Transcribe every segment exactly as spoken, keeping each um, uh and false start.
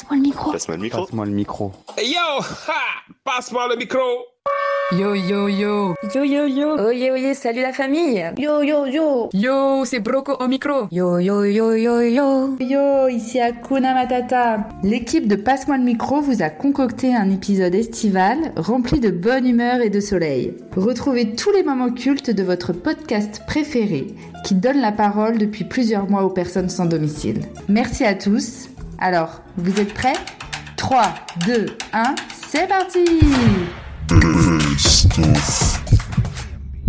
Passe-moi le micro. Passe-moi le micro. Passe-moi le micro. Hey, yo, ha, passe-moi le micro. Yo yo yo. Yo yo yo. Oye oye, salut la famille. Yo yo yo. Yo, c'est Broco au micro. Yo yo yo yo yo. Yo, ici à Kuna Matata. L'équipe de Passe-moi le micro vous a concocté un épisode estival rempli de bonne humeur et de soleil. Retrouvez tous les moments cultes de votre podcast préféré qui donne la parole depuis plusieurs mois aux personnes sans domicile. Merci à tous. Alors, vous êtes prêts ? trois, deux, un, c'est parti !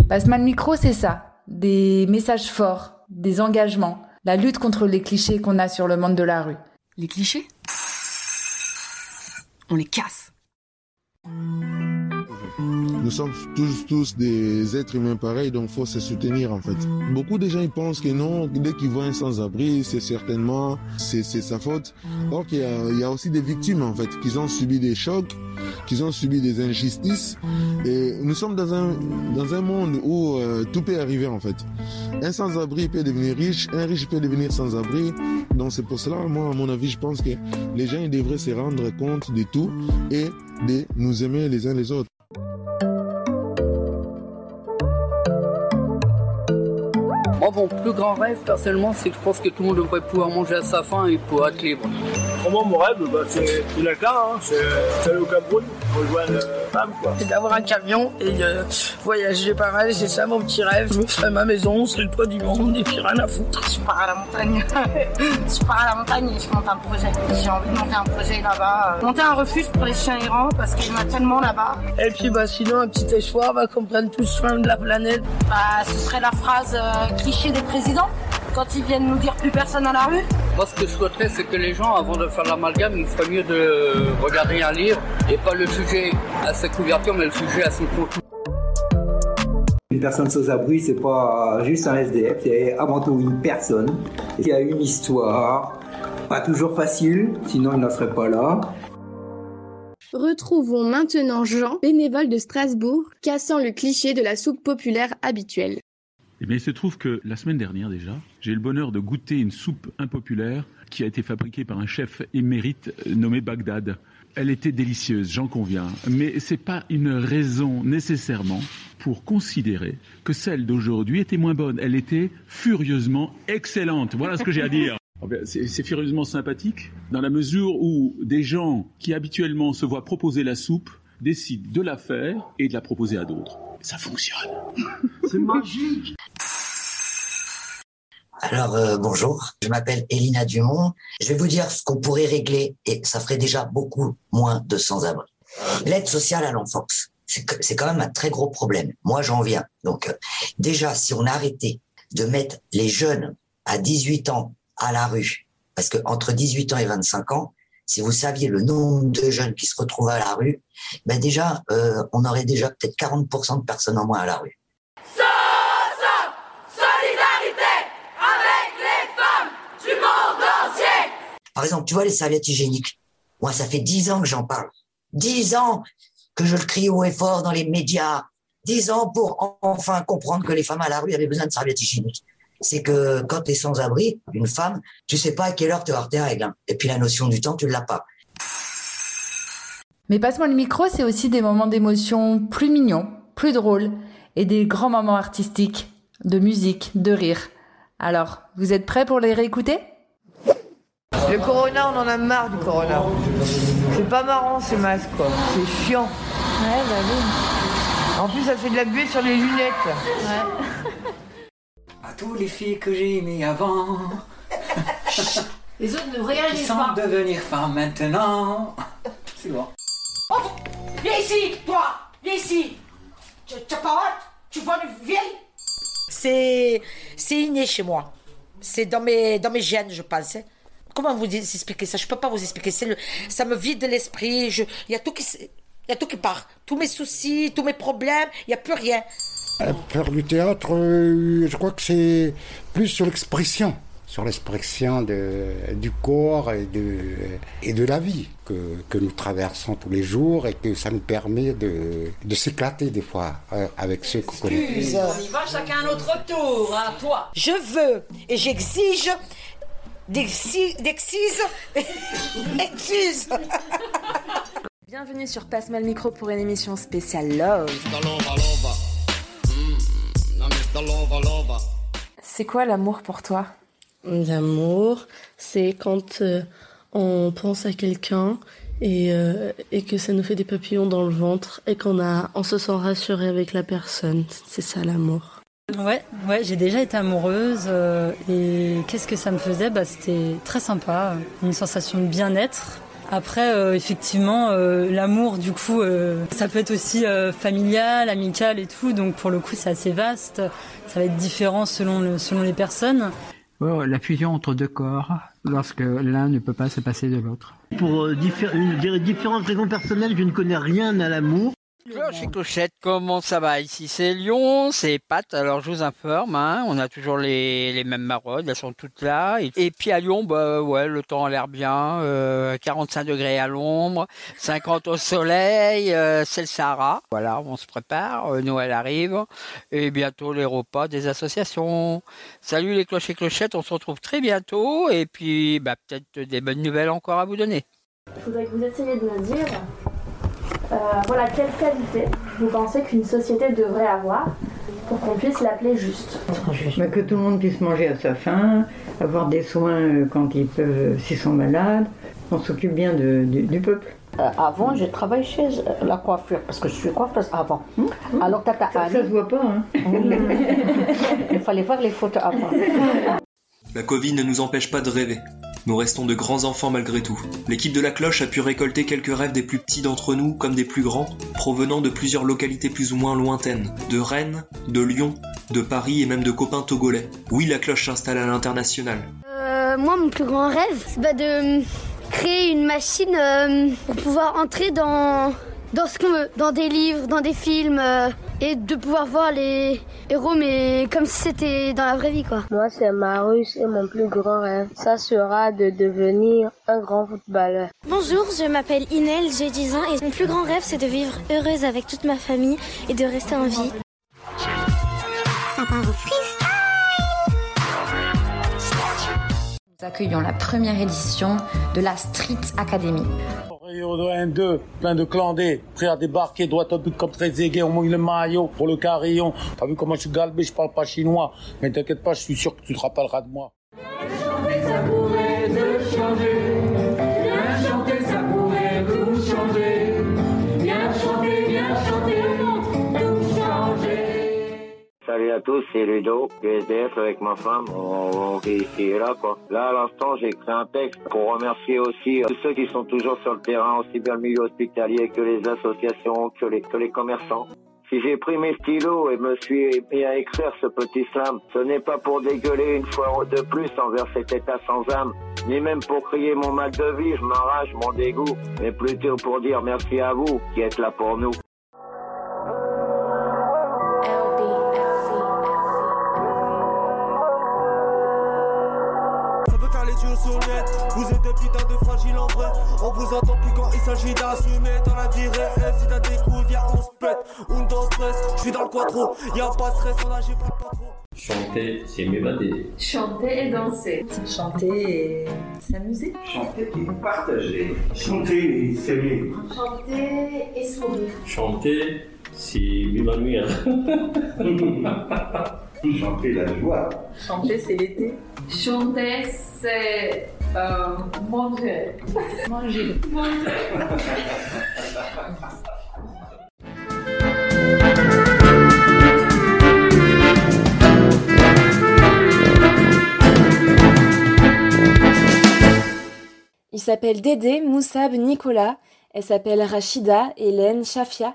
Passe-moi le micro, c'est ça. Des messages forts, des engagements, la lutte contre les clichés qu'on a sur le monde de la rue. Les clichés ? On les casse. Nous sommes tous, tous des êtres humains pareils, donc il faut se soutenir en fait. Beaucoup de gens ils pensent que non, dès qu'ils voient un sans-abri, c'est certainement c'est, c'est sa faute. Or qu'il y a, il y a aussi des victimes en fait, qui ont subi des chocs, qui ont subi des injustices. Et nous sommes dans un, dans un monde où euh, tout peut arriver en fait. Un sans-abri peut devenir riche, un riche peut devenir sans-abri. Donc c'est pour cela, moi à mon avis, je pense que les gens ils devraient se rendre compte de tout et de nous aimer les uns les autres. Moi, mon plus grand rêve, personnellement, c'est que je pense que tout le monde devrait pouvoir manger à sa faim et pouvoir être libre. Moi, mon rêve, bah, c'est tout le cas, hein, c'est aller au Cameroun, rejoindre femme, quoi. C'est d'avoir un camion et euh, voyager par là, c'est ça mon petit rêve. Je me ferai ma maison, c'est le toit du monde et puis rien à foutre. Je pars à la montagne, je pars à la montagne et je monte un projet. J'ai envie de monter un projet là-bas, euh, monter un refuge pour les chiens errants parce qu'il y en a tellement là-bas. Et puis, bah, sinon, un petit espoir, bah, qu'on prenne tous soin de la planète. Bah, ce serait la phrase euh, qui chez des présidents, quand ils viennent nous dire plus personne à la rue. Moi, ce que je souhaiterais, c'est que les gens, avant de faire l'amalgame, il ferait mieux de regarder un livre et pas le sujet à sa couverture, mais le sujet à son contenu. Une personne sans abri, c'est pas juste un S D F, c'est avant tout une personne qui a une histoire, pas toujours facile, sinon il n'en serait pas là. Retrouvons maintenant Jean, bénévole de Strasbourg, cassant le cliché de la soupe populaire habituelle. Eh bien, il se trouve que la semaine dernière déjà, j'ai eu le bonheur de goûter une soupe impopulaire qui a été fabriquée par un chef émérite nommé Bagdad. Elle était délicieuse, j'en conviens, mais ce n'est pas une raison nécessairement pour considérer que celle d'aujourd'hui était moins bonne. Elle était furieusement excellente. Voilà ce que j'ai à dire. C'est, c'est furieusement sympathique dans la mesure où des gens qui habituellement se voient proposer la soupe décident de la faire et de la proposer à d'autres. Ça fonctionne. C'est magique. Alors, euh, bonjour. Je m'appelle Elina Dumont. Je vais vous dire ce qu'on pourrait régler et ça ferait déjà beaucoup moins de sans-abri. L'aide sociale à l'enfance, c'est, que, c'est quand même un très gros problème. Moi, j'en viens. Donc, euh, déjà, si on arrêtait de mettre les jeunes à dix-huit ans à la rue, parce qu'entre dix-huit ans et vingt-cinq ans, si vous saviez le nombre de jeunes qui se retrouvent à la rue, ben déjà, euh, on aurait déjà peut-être quarante pour cent de personnes en moins à la rue. Sans abri, solidarité avec les femmes du monde entier. Par exemple, tu vois les serviettes hygiéniques. Moi, ça fait dix ans que j'en parle. dix ans que je le crie haut et fort dans les médias. dix ans pour enfin comprendre que les femmes à la rue avaient besoin de serviettes hygiéniques. C'est que quand tu es sans abri, une femme, tu sais pas à quelle heure tu vas avoir tes règles. Hein. Et puis la notion du temps, tu l'as pas. Mais Passe-moi le micro, c'est aussi des moments d'émotion plus mignons, plus drôles, et des grands moments artistiques, de musique, de rire. Alors, vous êtes prêts pour les réécouter ? Le corona, on en a marre du corona. C'est pas marrant ces masques, quoi. C'est chiant. Ouais, bah oui. En plus, ça fait de la buée sur les lunettes. Ouais. À tous les filles que j'ai aimées avant. Les autres ne réalisent pas. Qui sont devenir femmes maintenant. C'est bon. Oh, viens ici, toi. Viens ici. Tu n'as pas honte ? Tu vois une vieille ? C'est, c'est inné chez moi. C'est dans mes, dans mes gènes, je pense. Comment vous expliquer ça ? Je ne peux pas vous expliquer. C'est le, ça me vide l'esprit. Il y a tout qui, il y a tout qui part. Tous mes soucis, tous mes problèmes, il n'y a plus rien. Faire du théâtre, euh, je crois que c'est plus sur l'expression, sur l'expression de, du corps et de, et de la vie que, que nous traversons tous les jours et que ça nous permet de, de s'éclater des fois euh, avec ceux qu'on connaît. Excuse, on y va chacun à notre tour, à toi. Je veux et j'exige d'excise. Excuse. Bienvenue sur Passe-moi le micro pour une émission spéciale Love. C'est quoi l'amour pour toi? L'amour, c'est quand euh, on pense à quelqu'un et, euh, et que ça nous fait des papillons dans le ventre et qu'on a, on se sent rassuré avec la personne. C'est ça l'amour. Ouais, ouais, j'ai déjà été amoureuse euh, et qu'est-ce que ça me faisait? Bah, c'était très sympa, une sensation de bien-être. Après, euh, effectivement, euh, l'amour, du coup, euh, ça peut être aussi euh, familial, amical et tout. Donc, pour le coup, c'est assez vaste. Ça va être différent selon, le, selon les personnes. Oh, la fusion entre deux corps, lorsque l'un ne peut pas se passer de l'autre. Pour euh, diffé- une, dire, différentes raisons personnelles, je ne connais rien à l'amour. Cloches et Clochettes, comment ça va? Ici c'est Lyon, c'est Pat, alors je vous informe, hein, on a toujours les, les mêmes maraudes, elles sont toutes là. Et, et puis à Lyon, bah ouais, le temps a l'air bien, euh, quarante-cinq degrés à l'ombre, cinquante au soleil, euh, c'est le Sahara. Voilà, on se prépare, euh, Noël arrive, et bientôt les repas des associations. Salut les Cloches et Clochettes, on se retrouve très bientôt, et puis bah, peut-être des bonnes nouvelles encore à vous donner. Il faudrait que vous essayiez de me dire... Euh, voilà, quelle qualité vous pensez qu'une société devrait avoir pour qu'on puisse l'appeler juste? Bah, que tout le monde puisse manger à sa faim, avoir des soins quand ils peuvent, s'ils sont malades. On s'occupe bien de, de, du peuple. Euh, avant, j'ai travaillé chez la coiffure, parce que je suis coiffeuse avant. Mmh, mmh. Alors, tata ça, Anne... Ça se voit pas, hein. Il fallait voir les photos avant. La Covid ne nous empêche pas de rêver. Nous restons de grands enfants malgré tout. L'équipe de La Cloche a pu récolter quelques rêves des plus petits d'entre nous comme des plus grands, provenant de plusieurs localités plus ou moins lointaines, de Rennes, de Lyon, de Paris et même de copains togolais. Oui, La Cloche s'installe à l'international. Euh, moi, mon plus grand rêve, c'est bah de créer une machine euh, pour pouvoir entrer dans, dans ce qu'on veut, dans des livres, dans des films... Euh... Et de pouvoir voir les héros, mais comme si c'était dans la vraie vie, quoi. Moi, c'est Marius et mon plus grand rêve. Ça sera de devenir un grand footballeur. Bonjour, je m'appelle Inel, j'ai dix ans. Et mon plus grand rêve, c'est de vivre heureuse avec toute ma famille et de rester en vie. Ça part au freestyle. Nous accueillons la première édition de la Street Academy. un deux, plein de clandés, prêt à débarquer, droit au but comme très aigué, on mouille le maillot pour le carillon. T'as vu comment je suis galbé, je parle pas chinois, mais t'inquiète pas, je suis sûr que tu te rappelleras de moi. Chanter, ça pourrait te changer. Viens chanter, ça pourrait tout changer. Viens chanter, viens chanter, le monde, tout changer. Salut à tous, c'est Ludo, S D F avec ma femme, on vit ici et là, quoi. Là, à l'instant, j'ai écrit un texte pour remercier aussi euh, tous ceux qui sont toujours sur le terrain, aussi bien le milieu hospitalier que les associations, que les, que les commerçants. Si j'ai pris mes stylos et me suis mis à écrire ce petit slam, ce n'est pas pour dégueuler une fois de plus envers cet état sans âme, ni même pour crier mon mal de vie, je m'enrage, mon dégoût, mais plutôt pour dire merci à vous qui êtes là pour nous. Sur net. Vous êtes des putains de fragiles en vrai. On vous entend plus quand il s'agit d'assumer dans la vie réelle. Si t'as des couilles, viens, on se pète. On dans stress, je suis dans le quattro. Y'a pas de stress, on agit pas trop. Chanter, c'est m'évader. Chanter et danser. Chanter et s'amuser. Chanter et partager. Chanter et s'aimer. Chanter et sourire. Chanter, c'est m'évanouir. Chanter la joie. Chanter, c'est l'été. Chanter, c'est euh, manger. Manger. Manger. Il s'appelle Dédé Moussab Nicolas, elle s'appelle Rachida Hélène Shafia,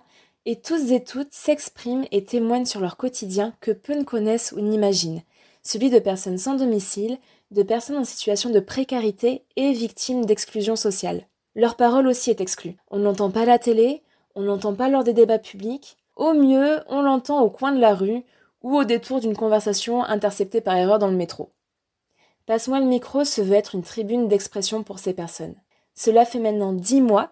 et tous et toutes s'expriment et témoignent sur leur quotidien que peu ne connaissent ou n'imaginent. Celui de personnes sans domicile, de personnes en situation de précarité et victimes d'exclusion sociale. Leur parole aussi est exclue. On ne l'entend pas à la télé, on ne l'entend pas lors des débats publics. Au mieux, on l'entend au coin de la rue ou au détour d'une conversation interceptée par erreur dans le métro. Passe-moi le micro se veut être une tribune d'expression pour ces personnes. Cela fait maintenant dix mois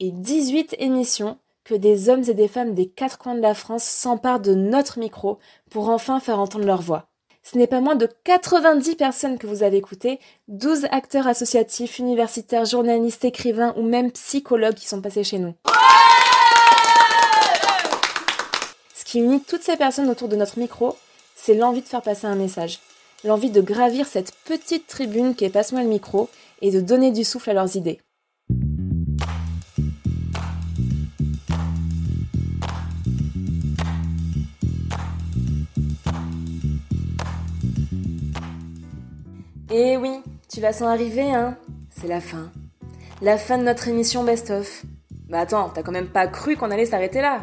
et dix-huit émissions que des hommes et des femmes des quatre coins de la France s'emparent de notre micro pour enfin faire entendre leur voix. Ce n'est pas moins de quatre-vingt-dix personnes que vous avez écoutées, douze acteurs associatifs, universitaires, journalistes, écrivains ou même psychologues qui sont passés chez nous. Ce qui unit toutes ces personnes autour de notre micro, c'est l'envie de faire passer un message. L'envie de gravir cette petite tribune qui est Passe-moi le micro et de donner du souffle à leurs idées. Eh oui, tu la sens arriver, hein ? C'est la fin. La fin de notre émission best-of. Bah attends, t'as quand même pas cru qu'on allait s'arrêter là ?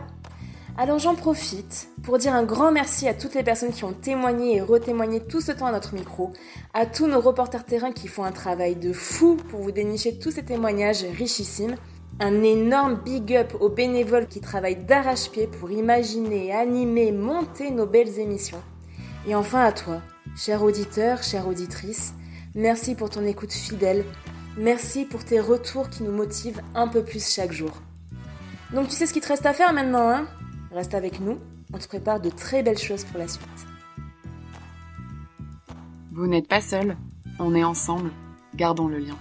Alors j'en profite pour dire un grand merci à toutes les personnes qui ont témoigné et retémoigné tout ce temps à notre micro, à tous nos reporters terrain qui font un travail de fou pour vous dénicher tous ces témoignages richissimes. Un énorme big up aux bénévoles qui travaillent d'arrache-pied pour imaginer, animer, monter nos belles émissions. Et enfin à toi, cher auditeur, chère auditrice, merci pour ton écoute fidèle, merci pour tes retours qui nous motivent un peu plus chaque jour. Donc tu sais ce qu'il te reste à faire maintenant, hein ? Reste avec nous, on te prépare de très belles choses pour la suite. Vous n'êtes pas seul, on est ensemble, gardons le lien.